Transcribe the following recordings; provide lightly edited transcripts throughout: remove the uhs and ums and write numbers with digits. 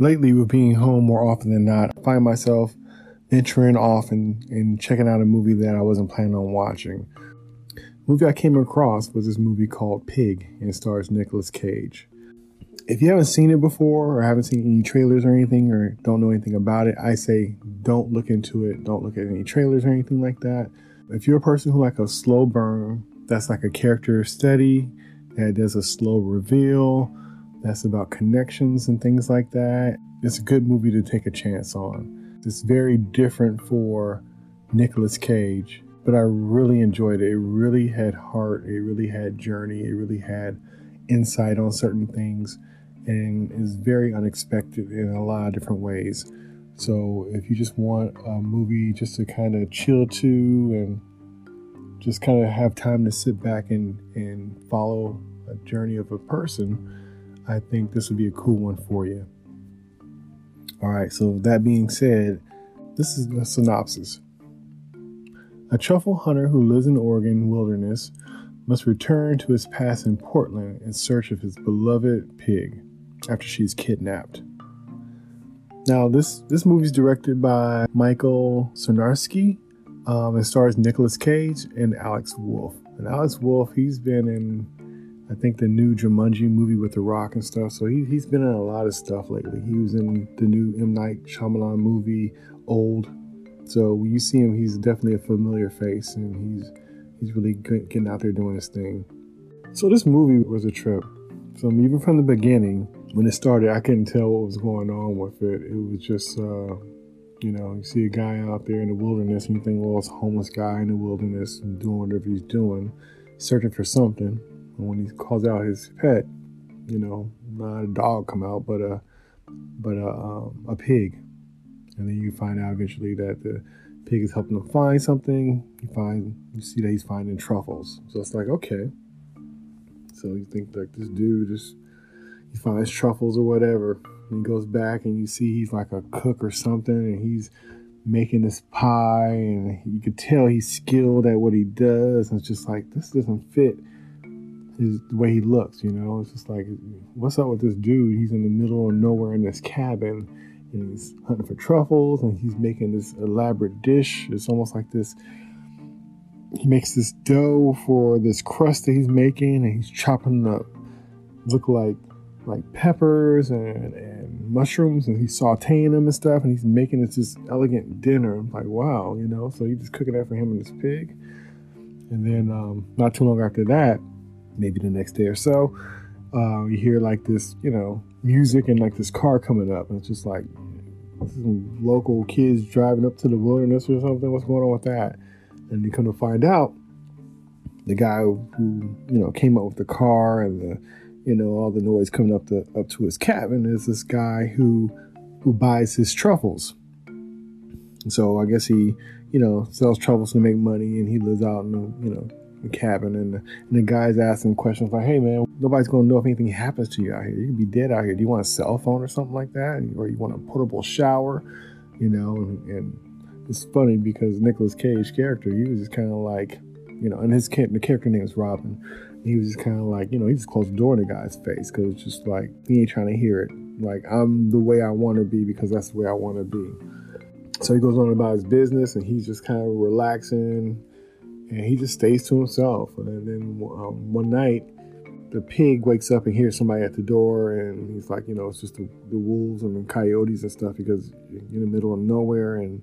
Lately, with being home more often than not, I find myself venturing off and checking out a movie that I wasn't planning on watching. The movie I came across was this movie called Pig, and it stars Nicolas Cage. If you haven't seen it before, or haven't seen any trailers or anything, or don't know anything about it, I say don't look into it. Don't look at any trailers or anything like that. If you're a person who likes a slow burn, that's like a character study, that does a slow reveal, that's about connections and things like that, it's a good movie to take a chance on. It's very different for Nicolas Cage, but I really enjoyed it. It really had heart. It really had journey. It really had insight on certain things, and is very unexpected in a lot of different ways. So if you just want a movie just to kind of chill to and just kind of have time to sit back and follow a journey of a person, I think this would be a cool one for you. All right, so that being said, this is the synopsis. A truffle hunter who lives in Oregon wilderness must return to his past in Portland in search of his beloved pig after she's kidnapped. Now, this movie is directed by Michael Sonarski. It stars Nicolas Cage and Alex Wolff. And Alex Wolff, he's been in, I think, the new Jumanji movie with The Rock and stuff. So he's been in a lot of stuff lately. He was in the new M. Night Shyamalan movie, Old. So when you see him, he's definitely a familiar face, and he's really good getting out there doing his thing. So this movie was a trip. So even from the beginning, when it started, I couldn't tell what was going on with it. It was just, you see a guy out there in the wilderness, and you think, well, it's a homeless guy in the wilderness and doing whatever he's doing, searching for something. And when he calls out his pet, not a dog come out, but a pig. And then you find out eventually that the pig is helping him find something. You see that he's finding truffles. So it's like, okay. So you think like this dude he finds truffles or whatever. And he goes back and you see he's like a cook or something, and he's making this pie, and you could tell he's skilled at what he does. And it's just like, this doesn't fit the way he looks, It's just like, what's up with this dude? He's in the middle of nowhere in this cabin, and he's hunting for truffles, and he's making this elaborate dish. It's almost like this, he makes this dough for this crust that he's making, and he's chopping up, look like peppers and mushrooms, and he's sauteing them and stuff, and he's making this elegant dinner. I'm like, wow, so he's just cooking that for him and this pig. And then not too long after that, maybe the next day or so, you hear like this, music and like this car coming up, and it's just like some local kids driving up to the wilderness or something. What's going on with that? And you come to find out, the guy who came up with the car and the all the noise coming up to his cabin is this guy who buys his truffles. And so I guess he sells truffles to make money, and he lives out in the, the cabin, and the guy's asking questions like, hey man, nobody's gonna know if anything happens to you out here. You could be dead out here. Do you want a cell phone or something like that, or you want a portable shower? And it's funny because Nicolas Cage's character, he was just kind of like, and the character name is Robin. He was just kind of like, he just closed the door in the guy's face because it's just like he ain't trying to hear it. Like, I'm the way I want to be because that's the way I want to be. So he goes on about his business, and he's just kind of relaxing. And he just stays to himself. And then one night, the pig wakes up and hears somebody at the door. And he's like, it's just the wolves and the coyotes and stuff, because you're in the middle of nowhere. And,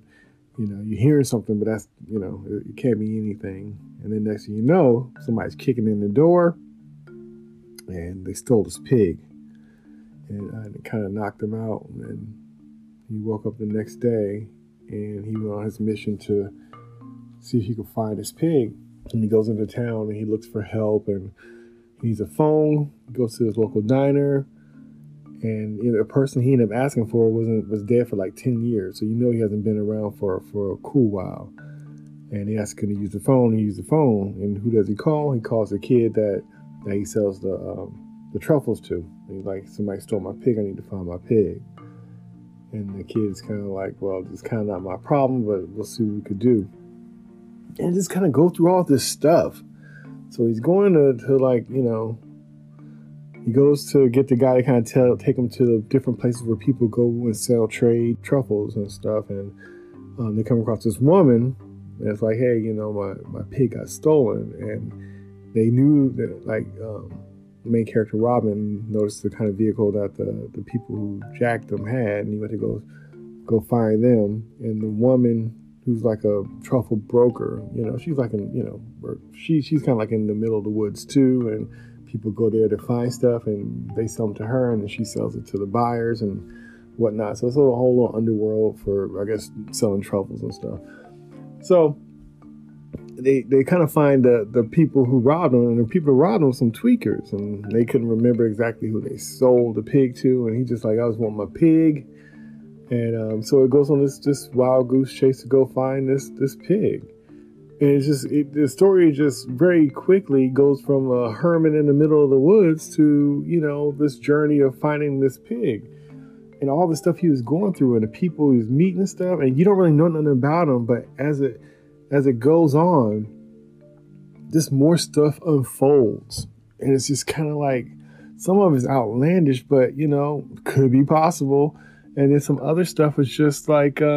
you hear something, but that's, it can't be anything. And then next thing you know, somebody's kicking in the door. And they stole this pig. And it kind of knocked him out. And he woke up the next day. And he went on his mission to see if he could find his pig. And he goes into town and he looks for help, and he needs a phone. He goes to his local diner, and the person he ended up asking for was dead for like 10 years. So he hasn't been around for a cool while. And he asks, can he use the phone? He uses the phone. And who does he call? He calls the kid that he sells the truffles to. And he's like, somebody stole my pig. I need to find my pig. And the kid's kind of like, well, it's kind of not my problem, but we'll see what we could do. And just kind of go through all this stuff. So he's going to like, He goes to get the guy to kind of take him to the different places where people go and sell trade truffles and stuff. And they come across this woman, and it's like, hey, you know, my pig got stolen. And they knew that, like, the main character, Robin, noticed the kind of vehicle that the people who jacked them had, and he went to go find them. And the woman, who's like a truffle broker, you know, she's like in, you know, she's kind of like in the middle of the woods too, and people go there to find stuff, and they sell them to her, and then she sells it to the buyers and whatnot. So it's a whole little underworld for, I guess, selling truffles and stuff. So they kind of find the people who robbed them, and the people who robbed them were some tweakers, and they couldn't remember exactly who they sold the pig to, and he's just like, I just want my pig. And so it goes on this wild goose chase to go find this pig. And it's just, the story just very quickly goes from a hermit in the middle of the woods to, you know, this journey of finding this pig. And all the stuff he was going through and the people he was meeting and stuff. And you don't really know nothing about him, but as it goes on, this more stuff unfolds. And it's just kind of like, some of it's outlandish, but, you know, could be possible. And then some other stuff was just like, you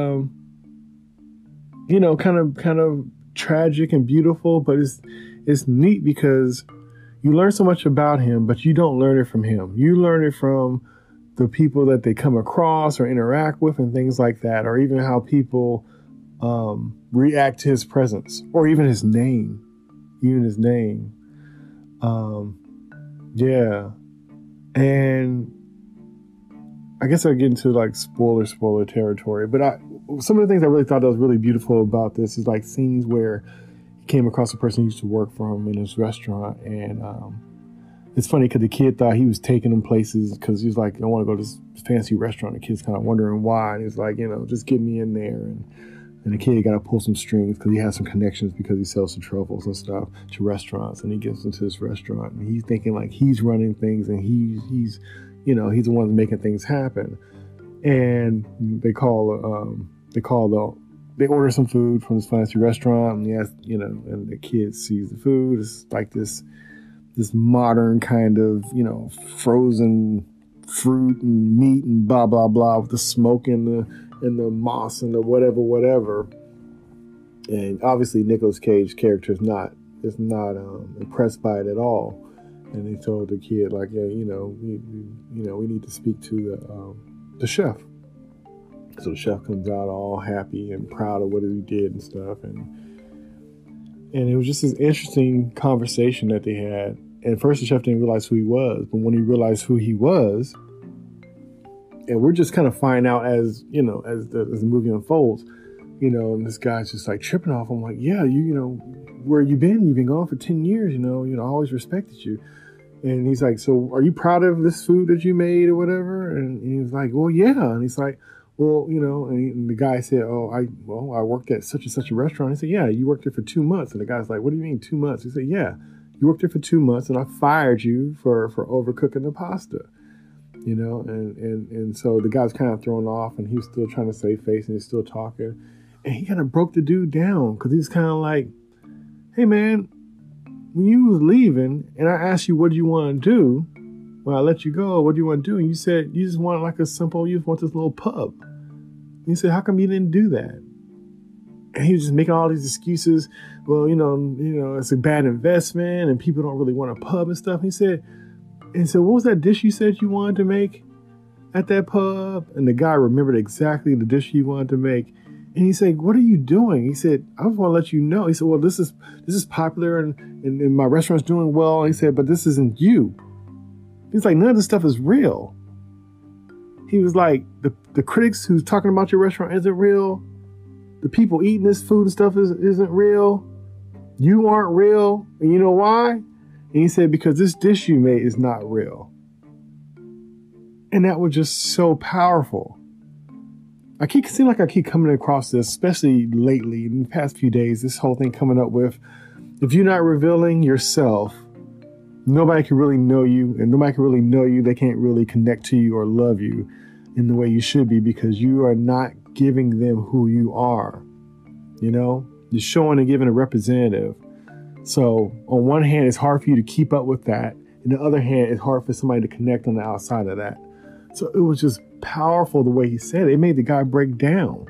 know, kind of tragic and beautiful, but it's neat because you learn so much about him, but you don't learn it from him. You learn it from the people that they come across or interact with and things like that, or even how people react to his presence, or even his name, yeah. And I guess I get into like spoiler territory, but some of the things I really thought that was really beautiful about this is like scenes where he came across a person who used to work for him in his restaurant, and it's funny because the kid thought he was taking him places because he was like, I want to go to this fancy restaurant. The kid's kind of wondering why, and he's like, you know, just get me in there, and the kid got to pull some strings because he has some connections because he sells some truffles and stuff to restaurants, and he gets into this restaurant, and he's thinking like he's running things, and he's you know, he's the one making things happen. And they order some food from this fancy restaurant, and he asks, you know, and the kid sees the food. It's like this modern kind of, you know, frozen fruit and meat and blah, blah, blah, with the smoke and the moss and the whatever. And obviously Nicolas Cage's character is not impressed by it at all. And they told the kid, like, yeah, you know, we need to speak to the chef. So the chef comes out all happy and proud of what he did and stuff. And it was just this interesting conversation that they had. At first, the chef didn't realize who he was. But when he realized who he was, and we're just kind of finding out as, you know, as the movie unfolds, you know, and this guy's just like tripping off. I'm like, yeah, you know, where you been? You've been gone for 10 years, you know, I always respected you. And he's like, so are you proud of this food that you made or whatever? And he's like, well, yeah. And he's like, well, you know, and the guy said, oh, I worked at such and such a restaurant. He said, yeah, you worked there for 2 months. And the guy's like, what do you mean 2 months? He said, yeah, you worked there for 2 months and I fired you for overcooking the pasta, you know? And so the guy's kind of thrown off, and he's still trying to save face, and he's still talking. And he kind of broke the dude down because he's kind of like, hey man, when you was leaving and I asked you what do you want to do, when I let you go, what do you want to do? And you said you just want like a simple, you just want this little pub. And he said, how come you didn't do that? And he was just making all these excuses. Well, you know, it's a bad investment and people don't really want a pub and stuff. And he said, what was that dish you said you wanted to make at that pub? And the guy remembered exactly the dish he wanted to make. And he said, what are you doing? He said, I just want to let you know. He said, well, this is popular and my restaurant's doing well. And he said, but this isn't you. He's like, none of this stuff is real. He was like, the critics who's talking about your restaurant isn't real. The people eating this food and stuff isn't real. You aren't real. And you know why? And he said, because this dish you made is not real. And that was just so powerful. I keep coming across this, especially lately in the past few days, this whole thing coming up with, if you're not revealing yourself, nobody can really know you, and nobody can really know you. They can't really connect to you or love you in the way you should be, because you are not giving them who you are. You know, you're showing and giving a representative. So on one hand, it's hard for you to keep up with that. and the other hand, it's hard for somebody to connect on the outside of that. So it was just powerful the way he said it. It made the guy break down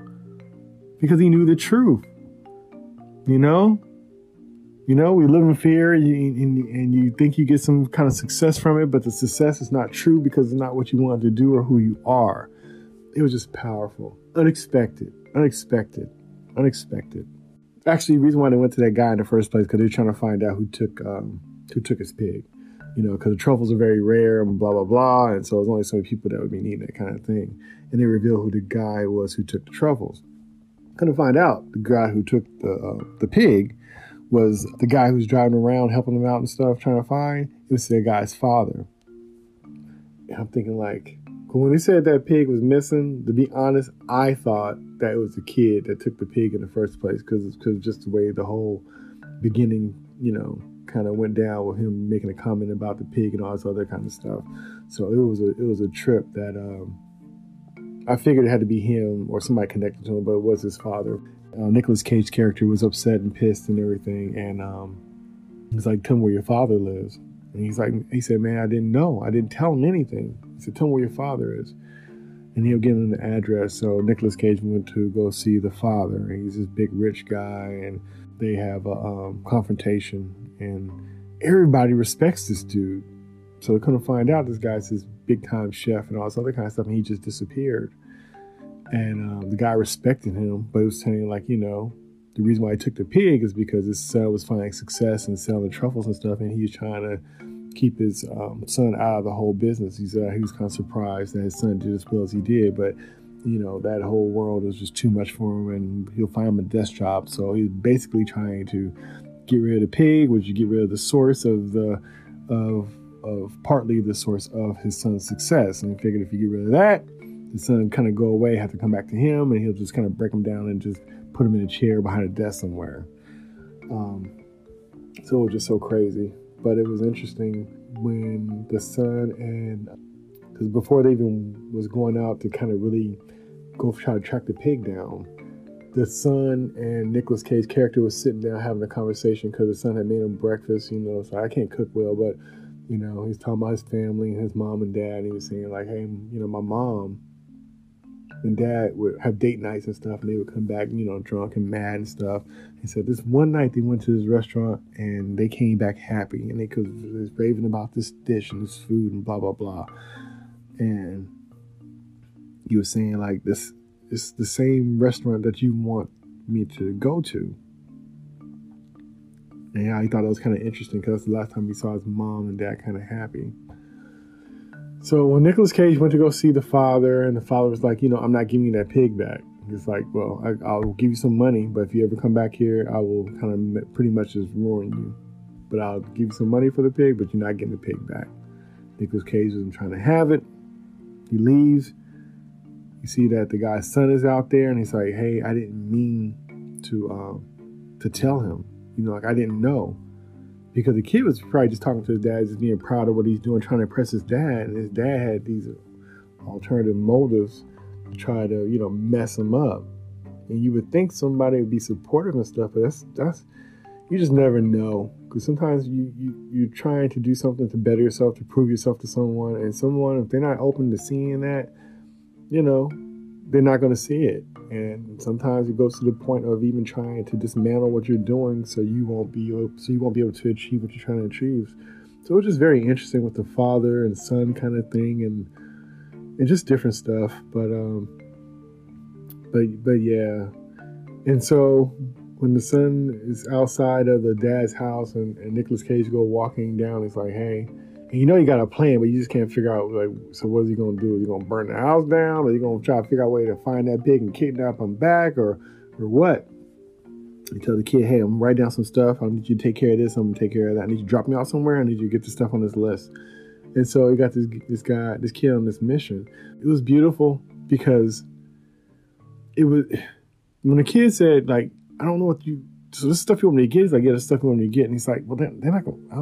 because he knew the truth. You know, we live in fear, and you think you get some kind of success from it, but the success is not true because it's not what you wanted to do or who you are. It was just powerful, unexpected. Actually, the reason why they went to that guy in the first place because they're trying to find out who took his pig. You know, because the truffles are very rare and blah, blah, blah. And so there's only so many people that would be needing that kind of thing. And they reveal who the guy was who took the truffles. Couldn't find out the guy who took the pig was the guy who's driving around, helping them out and stuff, trying to find. It was their guy's father. And I'm thinking like, when they said that pig was missing, to be honest, I thought that it was the kid that took the pig in the first place because just the way the whole beginning, you know, kind of went down with him making a comment about the pig and all this other kind of stuff. So it was a trip that I figured it had to be him or somebody connected to him, but it was his father. Nicolas Cage's character was upset and pissed and everything, and he was like, "Tell me where your father lives." And he's like, he said, "Man, I didn't know. I didn't tell him anything." He said, "Tell him where your father is." And he'll give him the address. So Nicolas Cage went to go see the father. And he's this big rich guy, and they have a confrontation. And everybody respects this dude. So they couldn't find out this guy's this big-time chef and all this other kind of stuff, and he just disappeared. And the guy respected him, but he was saying, like, you know, the reason why he took the pig is because his son was finding success and selling the truffles and stuff, and he was trying to keep his son out of the whole business. He said he was kind of surprised that his son did as well as he did, but, you know, that whole world was just too much for him, and he'll find him a desk job. So he's basically trying to get rid of the pig, which you get rid of the source of partly the source of his son's success. And he figured if you get rid of that, his son kind of go away, have to come back to him, and he'll just kind of break him down and just put him in a chair behind a desk somewhere. So it was just so crazy. But it was interesting when the son and... Because before they even was going out to kind of really go try to track the pig down, the son and Nicolas Cage's character was sitting down having a conversation because the son had made him breakfast, you know, so I can't cook well, but, you know, he's talking about his family and his mom and dad, and he was saying, like, hey, you know, my mom and dad would have date nights and stuff, and they would come back, you know, drunk and mad and stuff. He said this one night they went to this restaurant and they came back happy, and they was raving about this dish and this food and blah blah blah. And he was saying, like, this is the same restaurant that you want me to go to. And I thought that was kind of interesting because that's the last time he saw his mom and dad kind of happy. So when Nicolas Cage went to go see the father, and the father was like, you know, I'm not giving you that pig back. He's like, well, I'll give you some money, but if you ever come back here, I will kind of pretty much just ruin you. But I'll give you some money for the pig, but you're not getting the pig back. Nicolas Cage isn't trying to have it. He leaves. You see that the guy's son is out there, and he's like, hey, I didn't mean to tell him. You know, like, I didn't know. Because the kid was probably just talking to his dad, just being proud of what he's doing, trying to impress his dad. And his dad had these alternative motives to try to, you know, mess him up. And you would think somebody would be supportive and stuff, but that's you just never know. Because sometimes you're trying to do something to better yourself, to prove yourself to someone. And someone, if they're not open to seeing that, you know, they're not going to see it. And sometimes it goes to the point of even trying to dismantle what you're doing so you won't be able to achieve what you're trying to achieve. So it was just very interesting with the father and son kind of thing, and just different stuff. But yeah. And so when the son is outside of the dad's house and Nicolas Cage go walking down, it's like, hey, and you know you got a plan, but you just can't figure out, like, so what is he going to do? Is he going to burn the house down? Or is he going to try to figure out a way to find that pig and kidnap him back or what? You tell the kid, hey, I'm going to write down some stuff. I need you to take care of this. I'm going to take care of that. I need you to drop me off somewhere. I need you to get this stuff on this list. And so he got this kid on this mission. It was beautiful because it was, when the kid said, like, I don't know what you, so this stuff you want me to get, is like, yeah, this stuff you want me to get. And he's like, well, they're not going to,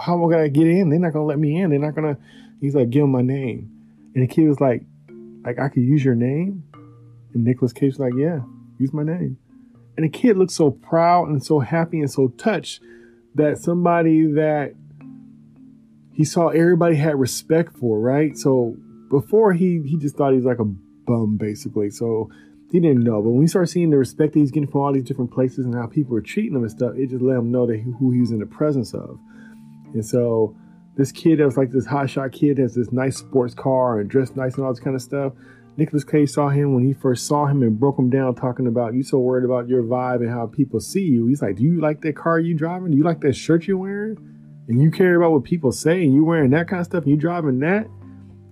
how am I going to get in? They're not going to let me in. They're not going to, he's like, give him my name. And the kid was like, I could use your name? And Nicolas Cage was like, yeah, use my name. And the kid looked so proud and so happy and so touched that somebody that he saw everybody had respect for, right? So before he just thought he was like a bum, basically. So he didn't know. But when he started seeing the respect that he's getting from all these different places and how people were treating him and stuff, it just let him know that who he was in the presence of. And so this kid that was like this hotshot kid that has this nice sports car and dressed nice and all this kind of stuff, Nicolas Cage saw him when he first saw him and broke him down, talking about, you so worried about your vibe and how people see you. He's like, do you like that car you driving? Do you like that shirt you're wearing? And you care about what people say and you wearing that kind of stuff and you driving that?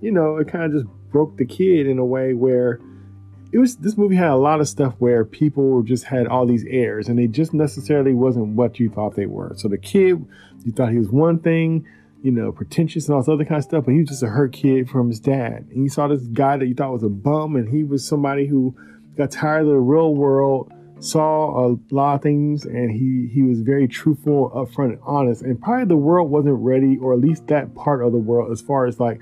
You know, it kind of just broke the kid in a way where it was, this movie had a lot of stuff where people just had all these airs and they just necessarily wasn't what you thought they were. So the kid, you thought he was one thing, you know, pretentious and all this other kind of stuff, but he was just a hurt kid from his dad. And you saw this guy that you thought was a bum, and he was somebody who got tired of the real world, saw a lot of things, and he was very truthful, upfront, and honest. And probably the world wasn't ready, or at least that part of the world, as far as like,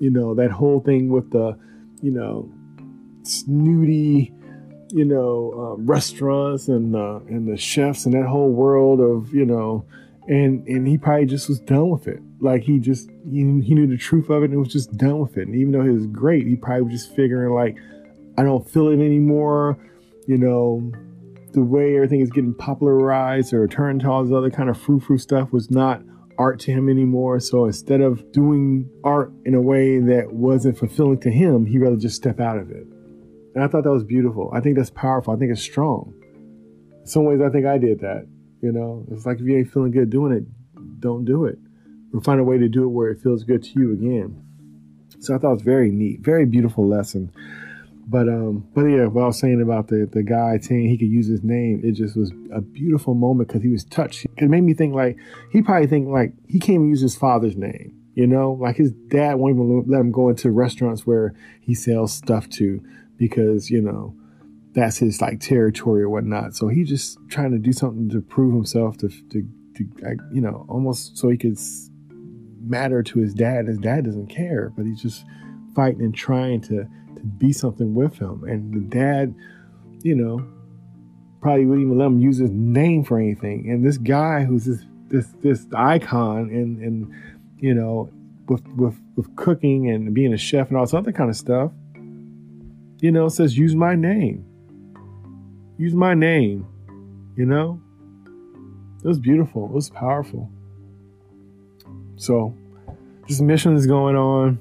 you know, that whole thing with the, you know, snooty, you know, restaurants and the chefs and that whole world of, you know, and he probably just was done with it. Like he knew the truth of it and was just done with it. And even though he was great, he probably was just figuring like, I don't feel it anymore. You know, the way everything is getting popularized or turned to all this other kind of frou-frou stuff was not art to him anymore. So instead of doing art in a way that wasn't fulfilling to him, he'd rather just step out of it. And I thought that was beautiful. I think that's powerful. I think it's strong. In some ways, I think I did that. You know, it's like if you ain't feeling good doing it, don't do it. Or find a way to do it where it feels good to you again. So I thought it was very neat, very beautiful lesson. But yeah, what I was saying about the guy saying he could use his name, it just was a beautiful moment because he was touched. It made me think like, he probably think like, he can't even use his father's name, you know? Like his dad won't even let him go into restaurants where he sells stuff to because, you know, that's his like territory or whatnot. So he's just trying to do something to prove himself to you know, almost so he could matter to his dad. His dad doesn't care, but he's just fighting and trying to be something with him. And the dad, you know, probably wouldn't even let him use his name for anything. And this guy who's this icon and you know, with cooking and being a chef and all this other kind of stuff, you know, says, use my name. Use my name, you know? It was beautiful. It was powerful. So this mission is going on.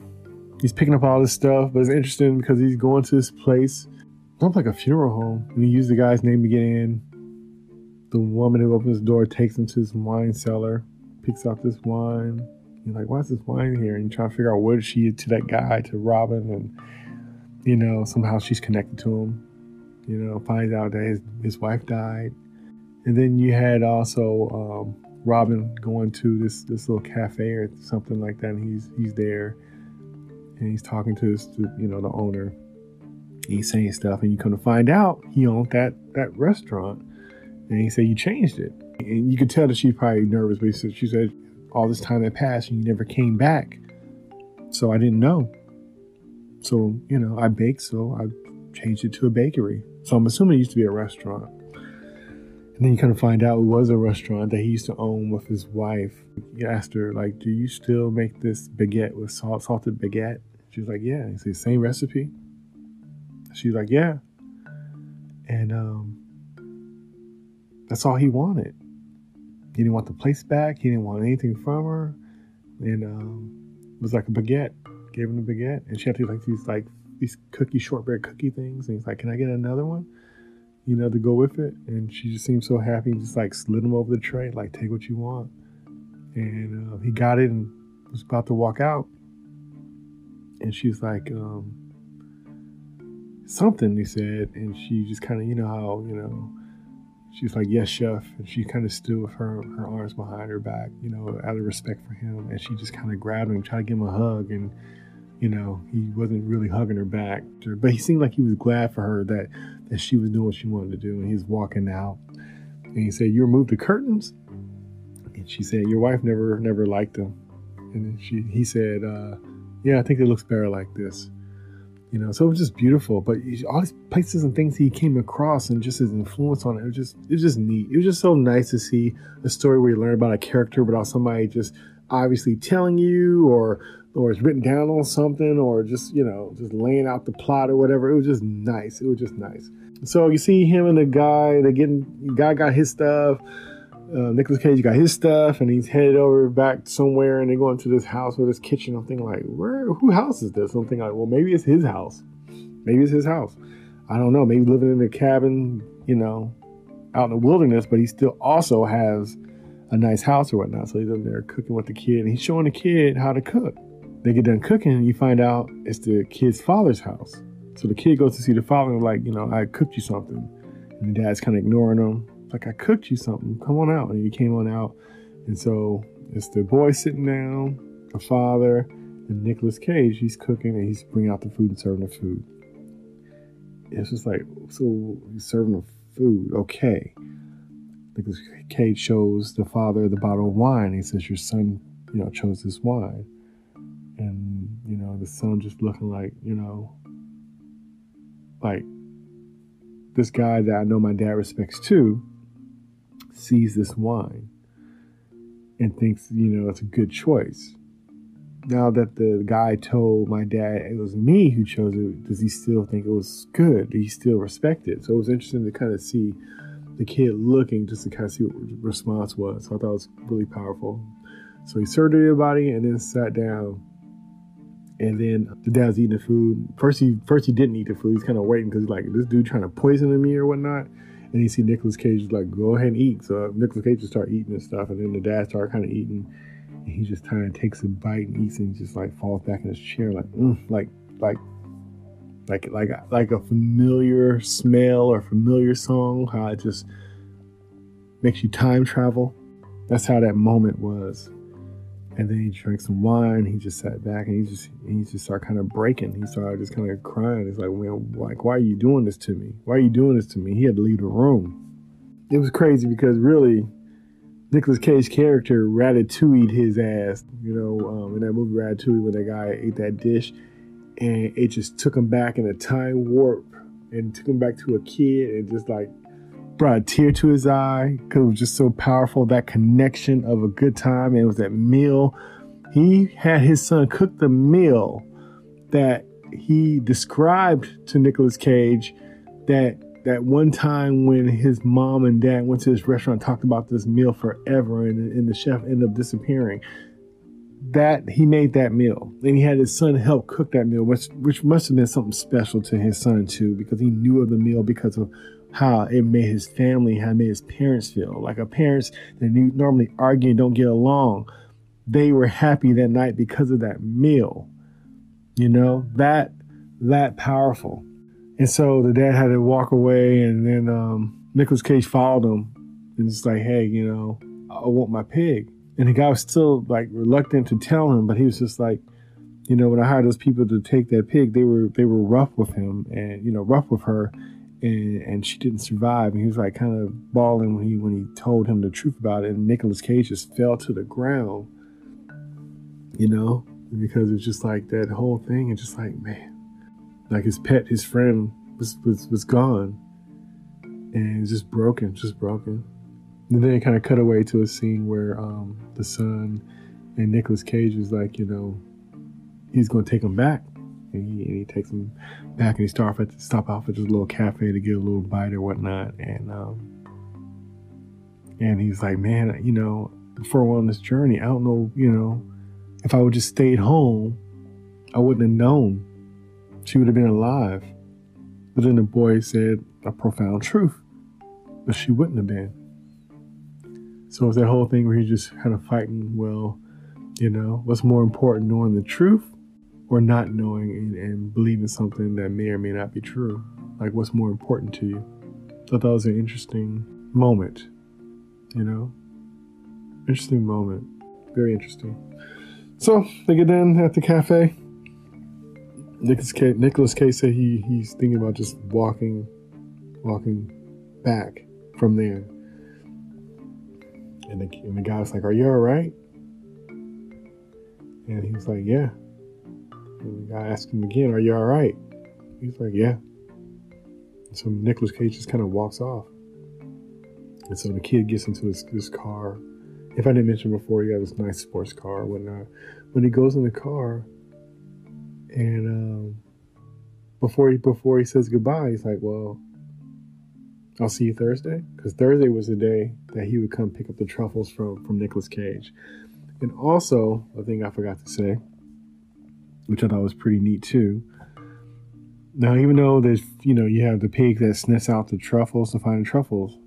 He's picking up all this stuff, but it's interesting because he's going to this place. It looked like a funeral home. And he used the guy's name to get in. The woman who opens the door takes him to this wine cellar, picks out this wine. He's like, why is this wine here? And trying to figure out what she is to that guy, to Robin. And, you know, somehow she's connected to him. You know, finds out that his wife died. And then you had also Robin going to this little cafe or something like that. And he's there and he's talking to his, you know, the owner. And he's saying stuff and you come to find out he owned that restaurant. And he said, you changed it. And you could tell that she's probably nervous, but she said, all this time that passed and you never came back. So I didn't know. So, you know, I baked, so I changed it to a bakery. So I'm assuming it used to be a restaurant. And then you kind of find out it was a restaurant that he used to own with his wife. You asked her, like, do you still make this baguette with salted baguette? She was like, yeah. He said, same recipe? She's like, yeah. And that's all he wanted. He didn't want the place back. He didn't want anything from her. And it was like a baguette. Gave him the baguette. And she had to do, like, these cookie, shortbread cookie things. And he's like, can I get another one, you know, to go with it? And she just seemed so happy and just like slid him over the tray, like, take what you want. And he got it and was about to walk out. And she's like, something, he said. And she just kind of, you know how, you know, she's like, yes, chef. And she kind of stood with her arms behind her back, you know, out of respect for him. And she just kind of grabbed him, tried to give him a hug. And you know, he wasn't really hugging her back, but he seemed like he was glad for her that she was doing what she wanted to do. And he was walking out and he said, you removed the curtains? And she said, your wife never liked them. And then he said, yeah, I think it looks better like this. You know, so it was just beautiful, but all these places and things he came across and just his influence on it, it was just neat. It was just so nice to see a story where you learn about a character without somebody just obviously telling you, or it's written down on something, or just, you know, just laying out the plot or whatever. It was just nice. It was just nice. So you see him and the guy, the guy got his stuff. Nicolas Cage got his stuff, and he's headed over back somewhere, and they go into this house or this kitchen. I'm thinking like, whose house is this? I'm thinking like, well, maybe it's his house. Maybe it's his house. I don't know. Maybe living in a cabin, you know, out in the wilderness, but he still also has a nice house or whatnot. So he's up there cooking with the kid, and he's showing the kid how to cook. They get done cooking, and you find out it's the kid's father's house. So the kid goes to see the father and like, you know, I cooked you something. And the dad's kind of ignoring him. Like, I cooked you something. Come on out. And he came on out. And so it's the boy sitting down, the father, and Nicolas Cage. He's cooking, and he's bringing out the food and serving the food. It's just like, so he's serving the food. Okay. Nicolas Cage shows the father the bottle of wine. He says, your son, you know, chose this wine. And, you know, the son just looking like, you know, like this guy that I know my dad respects too, sees this wine and thinks, you know, it's a good choice. Now that the guy told my dad it was me who chose it, does he still think it was good? Do he still respect it? So it was interesting to kind of see the kid looking, just to kind of see what the response was. So I thought it was really powerful. So he served everybody and then sat down. And then the dad's eating the food. First he didn't eat the food. He's kind of waiting because he's like, this dude trying to poison me or whatnot. And he see Nicolas Cage like, go ahead and eat. So Nicolas Cage just start eating and stuff. And then the dad started kind of eating. And he just kind of takes a bite and eats and just like falls back in his chair like a familiar smell or familiar song. How it just makes you time travel. That's how that moment was. And then he drank some wine. He just sat back and he just started kind of breaking. He started just kind of crying. It's like, man, like, why are you doing this to me? Why are you doing this to me? He had to leave the room. It was crazy because really, Nicolas Cage's character Ratatouille'd his ass. You know, in that movie Ratatouille, when that guy ate that dish, and it just took him back in a time warp and took him back to a kid and just like brought a tear to his eye because it was just so powerful, that connection of a good time. And it was that meal. He had his son cook the meal that he described to Nicolas Cage that one time when his mom and dad went to this restaurant and talked about this meal forever, and the chef ended up disappearing. That he made that meal, and he had his son help cook that meal, which must have been something special to his son too, because he knew of the meal because of how it made his family, how it made his parents feel. Like a parents that normally argue and don't get along, they were happy that night because of that meal. You know, that powerful. And so the dad had to walk away, and then Nicolas Cage followed him and just like, hey, you know, I want my pig. And the guy was still like reluctant to tell him, but he was just like, you know, when I hired those people to take that pig, they were rough with him and, you know, rough with her. And she didn't survive. And he was like kind of bawling when he told him the truth about it. And Nicolas Cage just fell to the ground, you know, because it's just like that whole thing. It's just like, man, like his pet, his friend was gone, and it was just broken. And then it kind of cut away to a scene where the son and Nicolas Cage was like, you know, he's going to take him back. And he takes him back, and he stops off at this little cafe to get a little bite or whatnot. And he's like, man, you know, before we're on this journey, I don't know, you know, if I would just stayed home, I wouldn't have known. She would have been alive. But then the boy said a profound truth, but she wouldn't have been. So it's that whole thing where he's just kind of fighting, well, you know, what's more important, knowing the truth or not knowing and believing something that may or may not be true? Like, what's more important to you? So I thought that was an interesting moment, you know? Interesting moment, very interesting. So they get in at the cafe. Nicolas Cage said he's thinking about just walking back from there. And the guy was like, are you all right? And he was like, yeah. And the guy asked him again, are you all right? He's like, yeah. So Nicolas Cage just kind of walks off. And so the kid gets into his car. If I didn't mention before, he got this nice sports car. When he goes in the car, and before he says goodbye, he's like, "Well, I'll see you Thursday," because Thursday was the day that he would come pick up the truffles from Nicolas Cage. And also, a thing I forgot to say, which I thought was pretty neat too. Now, even though there's, you know, you have the pig that sniffs out the truffles to find the truffles,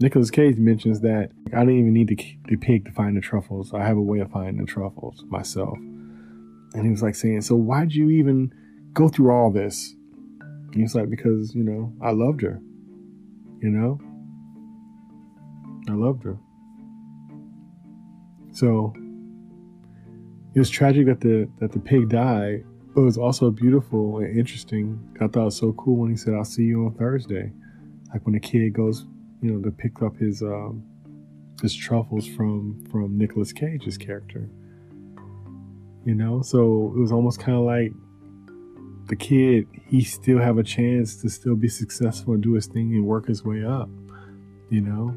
Nicolas Cage mentions that I don't even need the pig to find the truffles. I have a way of finding the truffles myself. And he was like saying, "So why'd you even go through all this?" And he was like, "Because, you know, I loved her. You know, I loved her." So it was tragic that the pig died, but it was also beautiful and interesting. I thought it was so cool when he said, "I'll see you on Thursday." Like when the kid goes, you know, to pick up his truffles from Nicolas Cage's character. You know, so it was almost kind of like the kid, he still have a chance to still be successful and do his thing and work his way up, you know?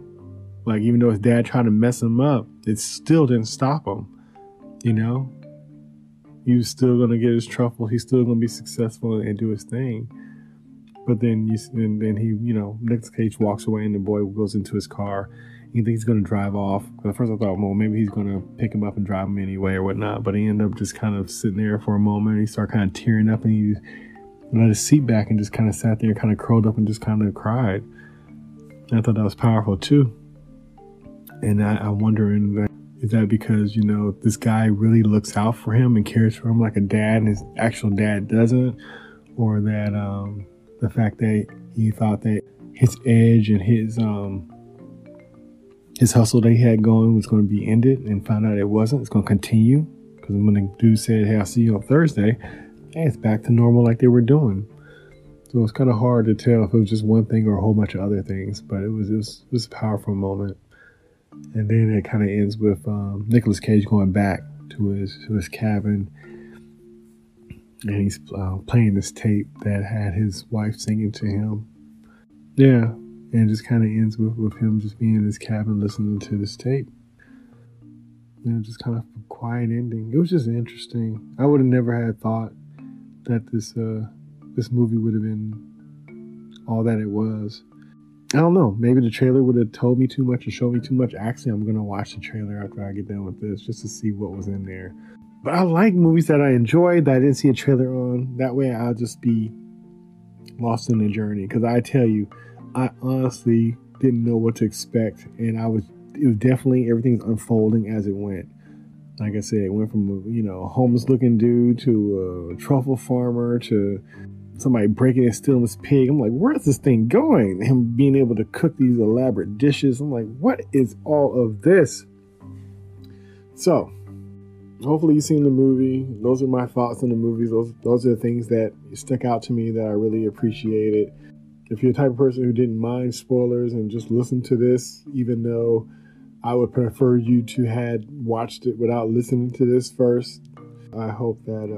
Like, even though his dad tried to mess him up, it still didn't stop him, you know? He was still going to get his truffle. He's still going to be successful and do his thing. But then he, you know, Nicolas Cage walks away and the boy goes into his car. You think he's going to drive off. At first I thought, well, maybe he's going to pick him up and drive him anyway or whatnot. But he ended up just kind of sitting there for a moment. He started kind of tearing up, and he let his seat back and just kind of sat there, kind of curled up and just kind of cried. And I thought that was powerful too. And I'm wondering, like, is that because, you know, this guy really looks out for him and cares for him like a dad and his actual dad doesn't? Or that the fact that he thought that his edge and his hustle that he had going was going to be ended, and found out it wasn't. It's going to continue, because when the dude said, "Hey, I'll see you on Thursday," hey, it's back to normal like they were doing. So it's kind of hard to tell if it was just one thing or a whole bunch of other things, but it was a powerful moment. And then it kind of ends with Nicolas Cage going back to his cabin, and he's playing this tape that had his wife singing to him. Yeah. And it just kind of ends with him just being in his cabin listening to this tape. And it was just kind of a quiet ending. It was just interesting. I would have never had thought that this movie would have been all that it was. I don't know. Maybe the trailer would have told me too much or showed me too much. Actually, I'm going to watch the trailer after I get done with this just to see what was in there. But I like movies that I enjoyed that I didn't see a trailer on. That way I'll just be lost in the journey. Because I tell you, I honestly didn't know what to expect, and it was definitely, everything's unfolding as it went. Like I said, it went from, you know, a homeless looking dude to a truffle farmer to somebody breaking and stealing this pig. I'm like, where is this thing going? Him being able to cook these elaborate dishes. I'm like, what is all of this? So hopefully you've seen the movie. Those are my thoughts on the movies. Those are the things that stuck out to me that I really appreciated. If you're the type of person who didn't mind spoilers and just listened to this, even though I would prefer you to had watched it without listening to this first, I hope that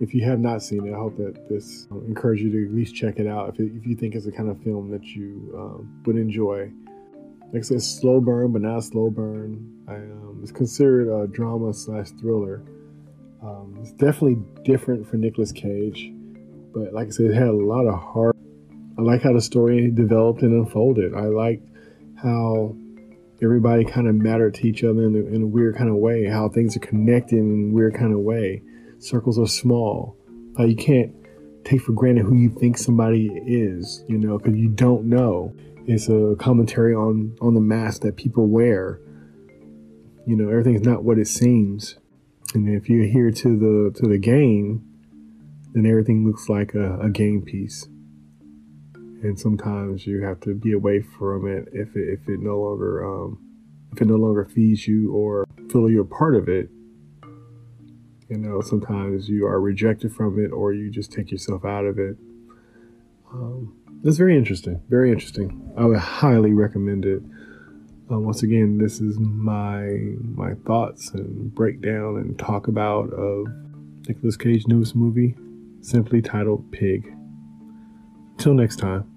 if you have not seen it, I hope that this encourages you to at least check it out if you think it's the kind of film that you would enjoy. Like I said, it's slow burn, but not a slow burn. It's considered a drama/thriller. It's definitely different for Nicolas Cage, but like I said, it had a lot of heart. I like how the story developed and unfolded. I liked how everybody kind of mattered to each other in a weird kind of way, how things are connected in a weird kind of way. Circles are small. You can't take for granted who you think somebody is, you know, because you don't know. It's a commentary on the mask that people wear. You know, everything's not what it seems. And if you adhere to the game, then everything looks like a game piece. And sometimes you have to be away from it if it no longer feeds you or feel you're a part of it. You know, sometimes you are rejected from it, or you just take yourself out of it. It's very interesting, very interesting. I would highly recommend it. Once again, this is my thoughts and breakdown and talk about of Nicolas Cage's newest movie, simply titled Pig. Till next time.